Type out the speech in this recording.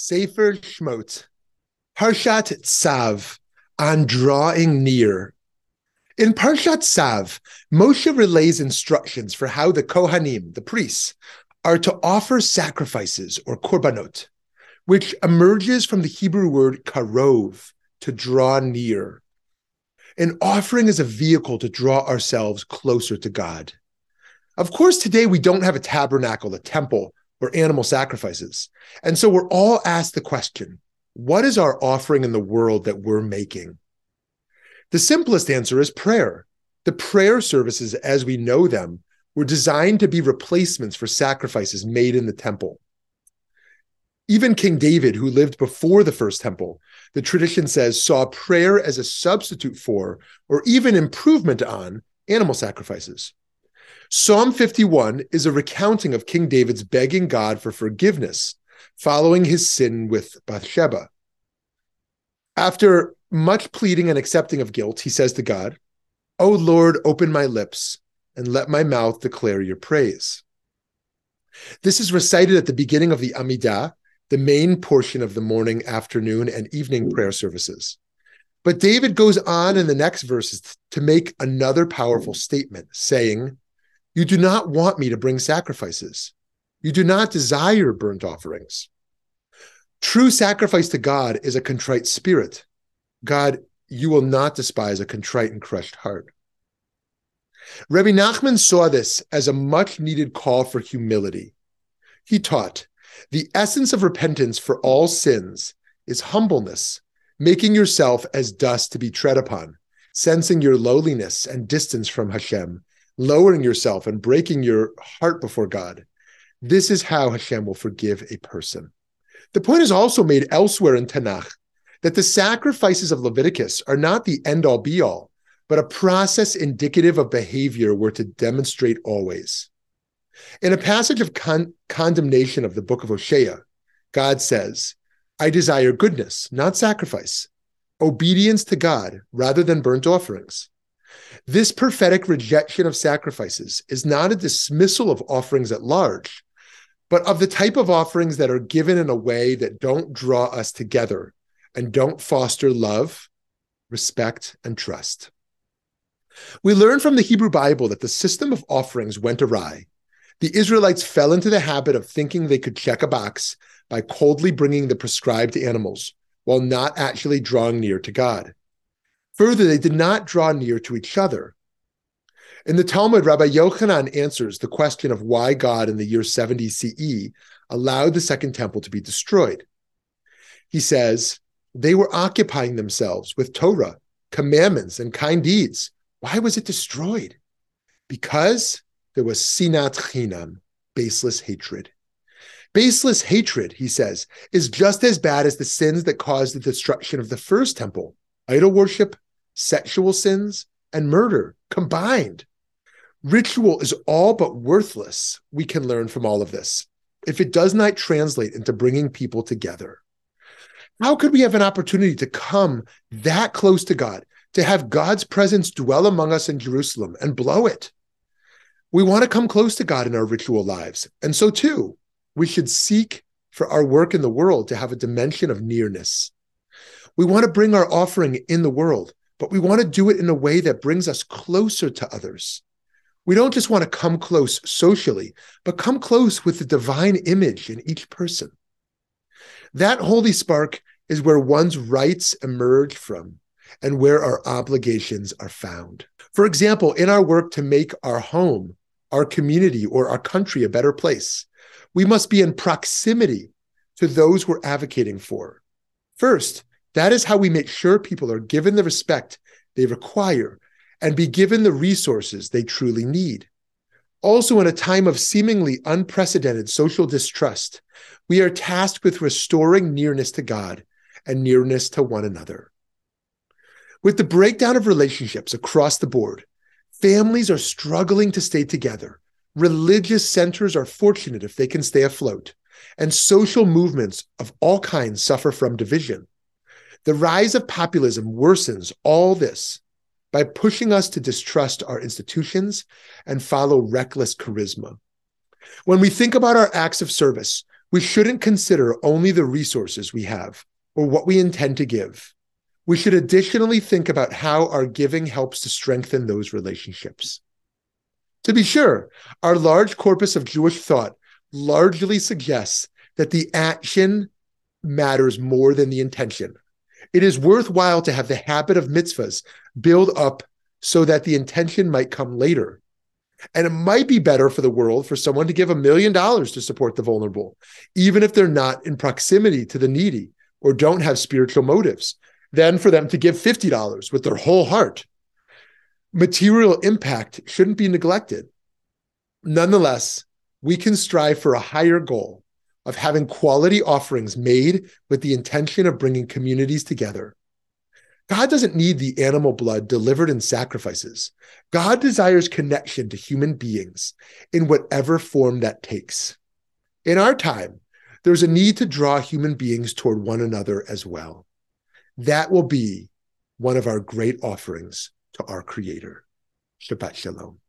Sefer Shmot, Parshat Tzav, on drawing near. In Parshat Tzav, Moshe relays instructions for how the Kohanim, the priests, are to offer sacrifices or korbanot, which emerges from the Hebrew word karov, to draw near. An offering is a vehicle to draw ourselves closer to God. Of course, today we don't have a tabernacle, a temple, or animal sacrifices. And so we're all asked the question, what is our offering in the world that we're making? The simplest answer is prayer. The prayer services, as we know them, were designed to be replacements for sacrifices made in the temple. Even King David, who lived before the first temple, the tradition says, saw prayer as a substitute for, or even improvement on, animal sacrifices. Psalm 51 is a recounting of King David's begging God for forgiveness, following his sin with Bathsheba. After much pleading and accepting of guilt, he says to God, "O Lord, open my lips, and let my mouth declare your praise." This is recited at the beginning of the Amidah, the main portion of the morning, afternoon, and evening prayer services. But David goes on in the next verses to make another powerful statement, saying, "You do not want me to bring sacrifices. You do not desire burnt offerings." True sacrifice to God is a contrite spirit. God, you will not despise a contrite and crushed heart. Rabbi Nachman saw this as a much-needed call for humility. He taught, "The essence of repentance for all sins is humbleness, making yourself as dust to be tread upon, sensing your lowliness and distance from Hashem, lowering yourself and breaking your heart before God. This is how Hashem will forgive a person." The point is also made elsewhere in Tanakh that the sacrifices of Leviticus are not the end-all be-all, but a process indicative of behavior we're to demonstrate always. In a passage of condemnation of the book of Hosea, God says, "I desire goodness, not sacrifice, obedience to God rather than burnt offerings." This prophetic rejection of sacrifices is not a dismissal of offerings at large, but of the type of offerings that are given in a way that don't draw us together and don't foster love, respect, and trust. We learn from the Hebrew Bible that the system of offerings went awry. The Israelites fell into the habit of thinking they could check a box by coldly bringing the prescribed animals while not actually drawing near to God. Further, they did not draw near to each other. In the Talmud, Rabbi Yochanan answers the question of why God in the year 70 CE allowed the Second Temple to be destroyed. He says, "They were occupying themselves with Torah, commandments, and kind deeds. Why was it destroyed? Because there was sinat chinam, baseless hatred." Baseless hatred, he says, is just as bad as the sins that caused the destruction of the first temple, idol worship, sexual sins, and murder combined. Ritual is all but worthless, we can learn from all of this, if it does not translate into bringing people together. How could we have an opportunity to come that close to God, to have God's presence dwell among us in Jerusalem and blow it? We want to come close to God in our ritual lives. And so too, we should seek for our work in the world to have a dimension of nearness. We want to bring our offering in the world, but we want to do it in a way that brings us closer to others. We don't just want to come close socially, but come close with the divine image in each person. That holy spark is where one's rights emerge from, and where our obligations are found. For example, in our work to make our home, our community, or our country a better place, we must be in proximity to those we're advocating for. First, that is how we make sure people are given the respect they require and be given the resources they truly need. Also, in a time of seemingly unprecedented social distrust, we are tasked with restoring nearness to God and nearness to one another. With the breakdown of relationships across the board, families are struggling to stay together. Religious centers are fortunate if they can stay afloat, and social movements of all kinds suffer from division. The rise of populism worsens all this by pushing us to distrust our institutions and follow reckless charisma. When we think about our acts of service, We shouldn't consider only the resources we have or what we intend to give. We should additionally think about how our giving helps to strengthen those relationships. To be sure, our large corpus of Jewish thought largely suggests that the action matters more than the intention. It is worthwhile to have the habit of mitzvahs build up so that the intention might come later. And it might be better for the world for someone to give $1 million to support the vulnerable, even if they're not in proximity to the needy or don't have spiritual motives, than for them to give $50 with their whole heart. Material impact shouldn't be neglected. Nonetheless, we can strive for a higher goal of having quality offerings made with the intention of bringing communities together. God doesn't need the animal blood delivered in sacrifices. God desires connection to human beings in whatever form that takes. In our time, there's a need to draw human beings toward one another as well. That will be one of our great offerings to our Creator. Shabbat Shalom.